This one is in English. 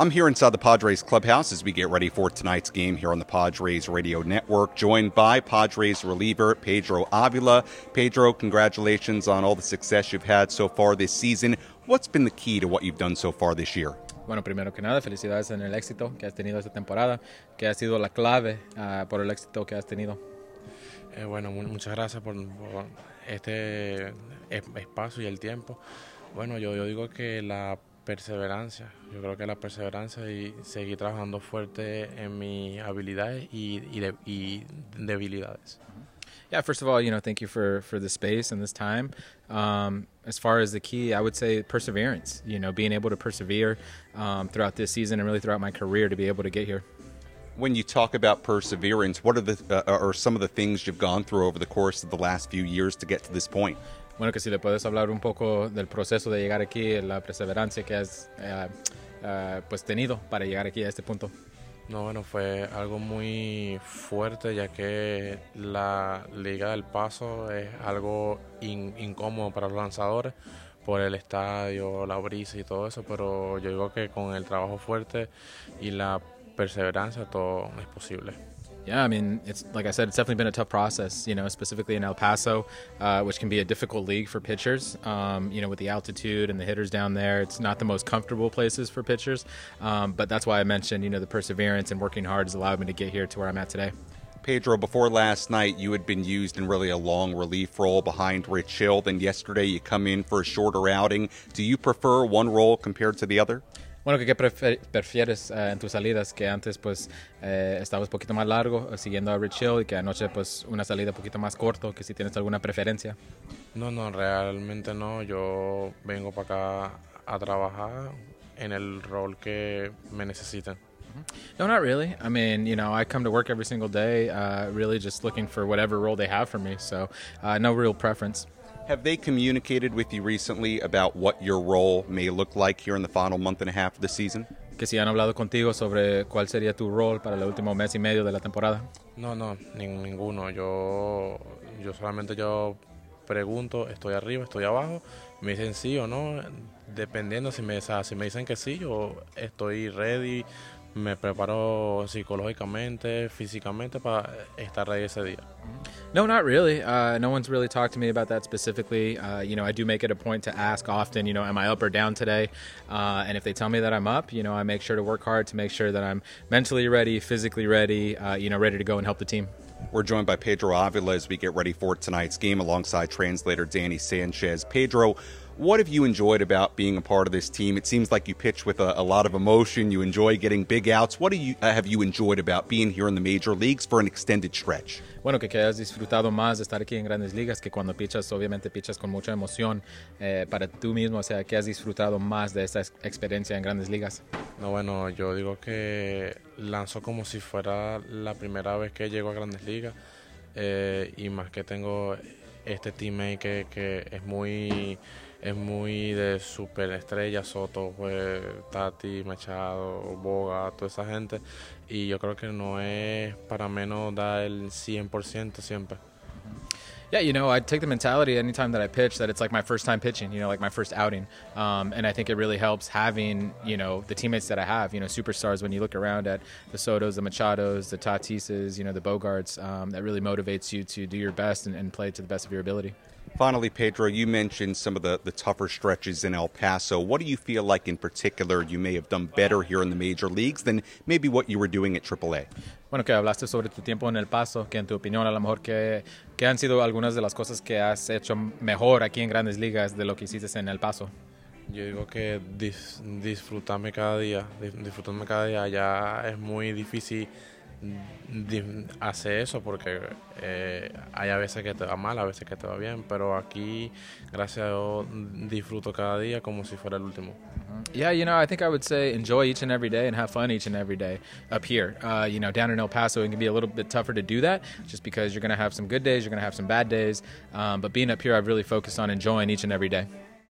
I'm here inside the Padres clubhouse as we get ready for tonight's game here on the Padres Radio Network, joined by Padres reliever Pedro Avila. Pedro, congratulations on all the success you've had so far this season. What's been the key to what you've done so far this year? Bueno, primero que nada, felicidades en el éxito que has tenido esta temporada, que ha sido la clave por el éxito que has tenido. Bueno, muchas gracias por este espacio y el tiempo. Bueno, yo digo que la perseverancia. Yo creo que la perseverancia y seguir trabajando fuerte en mis habilidades y debilidades. Yeah, first of all, you know, thank you for the space and this time. As far as the key, I would say perseverance. You know, being able to persevere throughout this season and really throughout my career to be able to get here. When you talk about perseverance, what are some of the things you've gone through over the course of the last few years to get to this point? Bueno, que si le puedes hablar un poco del proceso de llegar aquí, la perseverancia que has pues tenido para llegar aquí a este punto. No, bueno, fue algo muy fuerte, ya que la Liga del Paso es algo incómodo para los lanzadores por el estadio, la brisa y todo eso, pero yo digo que con el trabajo fuerte y la perseverancia todo es posible. Yeah, I mean, it's like I said, it's definitely been a tough process, you know, specifically in El Paso, which can be a difficult league for pitchers, you know, with the altitude and the hitters down there. It's not the most comfortable places for pitchers, but that's why I mentioned, you know, the perseverance and working hard has allowed me to get here to where I'm at today. Pedro, before last night, you had been used in really a long relief role behind Rich Hill. Then yesterday you come in for a shorter outing. Do you prefer one role compared to the other? Bueno, ¿qué prefieres en tus salidas? Que antes pues estabas un poquito más largo siguiendo a Rich Hill y que anoche pues una salida un poquito más corto, que si tienes alguna preferencia. No, realmente no. Yo vengo para acá a trabajar en el rol que me necesitan. No, not really. I mean, you know, I come to work every single day really just looking for whatever role they have for me, so no real preference. Have they communicated with you recently about what your role may look like here in the final month and a half of the season? Que si han hablado contigo sobre cuál sería tu rol para el último mes y medio de la temporada? No, ninguno. Yo solamente pregunto, estoy arriba, estoy abajo. Me dicen sí o no, dependiendo si me dicen que sí, yo estoy ready. Me preparo psicológicamente, físicamente para estar ahí ese día. No, not really. No one's really talked to me about that specifically. You know, I do make it a point to ask often, you know, am I up or down today? And if they tell me that I'm up, you know, I make sure to work hard to make sure that I'm mentally ready, physically ready, you know, ready to go and help the team. We're joined by Pedro Avila as we get ready for tonight's game alongside translator Danny Sanchez. Pedro, what have you enjoyed about being a part of this team? It seems like you pitch with a lot of emotion. You enjoy getting big outs. What have you enjoyed about being here in the major leagues for an extended stretch? Bueno, que has disfrutado más de estar aquí en Grandes Ligas, que cuando pichas, obviamente pichas con mucha emoción para tú mismo. O sea, ¿qué has disfrutado más de esta experiencia en Grandes Ligas? No, bueno, yo digo que lanzo como si fuera la primera vez que llego a Grandes Ligas y más que tengo este teammate que es muy de superestrella, Soto, Tatis, Machado, Bogart, toda esa gente, y yo creo que no es para menos dar el 100% siempre. Yeah, you know, I take the mentality anytime that I pitch that it's like my first time pitching, you know, like my first outing. And I think it really helps having, you know, the teammates that I have, you know, superstars. When you look around at the Sotos, the Machados, the Tatises, you know, the Bogarts, that really motivates you to do your best and play to the best of your ability. Finally, Pedro, you mentioned some of the tougher stretches in El Paso. What do you feel like in particular you may have done better here in the major leagues than maybe what you were doing at AAA? Bueno, que hablaste sobre tu tiempo en El Paso, que en tu opinión a lo mejor que han sido algunas de las cosas que has hecho mejor aquí en Grandes Ligas de lo que hiciste en El Paso. Yo digo que disfrutarme cada día. Ya es muy difícil hacer eso porque hay a veces que te va mal, a veces que te va bien, pero aquí, gracias a Dios, disfruto cada día como si fuera el último. Yeah, you know, I think I would say enjoy each and every day and have fun each and every day up here. You know, down in El Paso, it can be a little bit tougher to do that just because you're going to have some good days, you're going to have some bad days, but being up here, I've really focused on enjoying each and every day.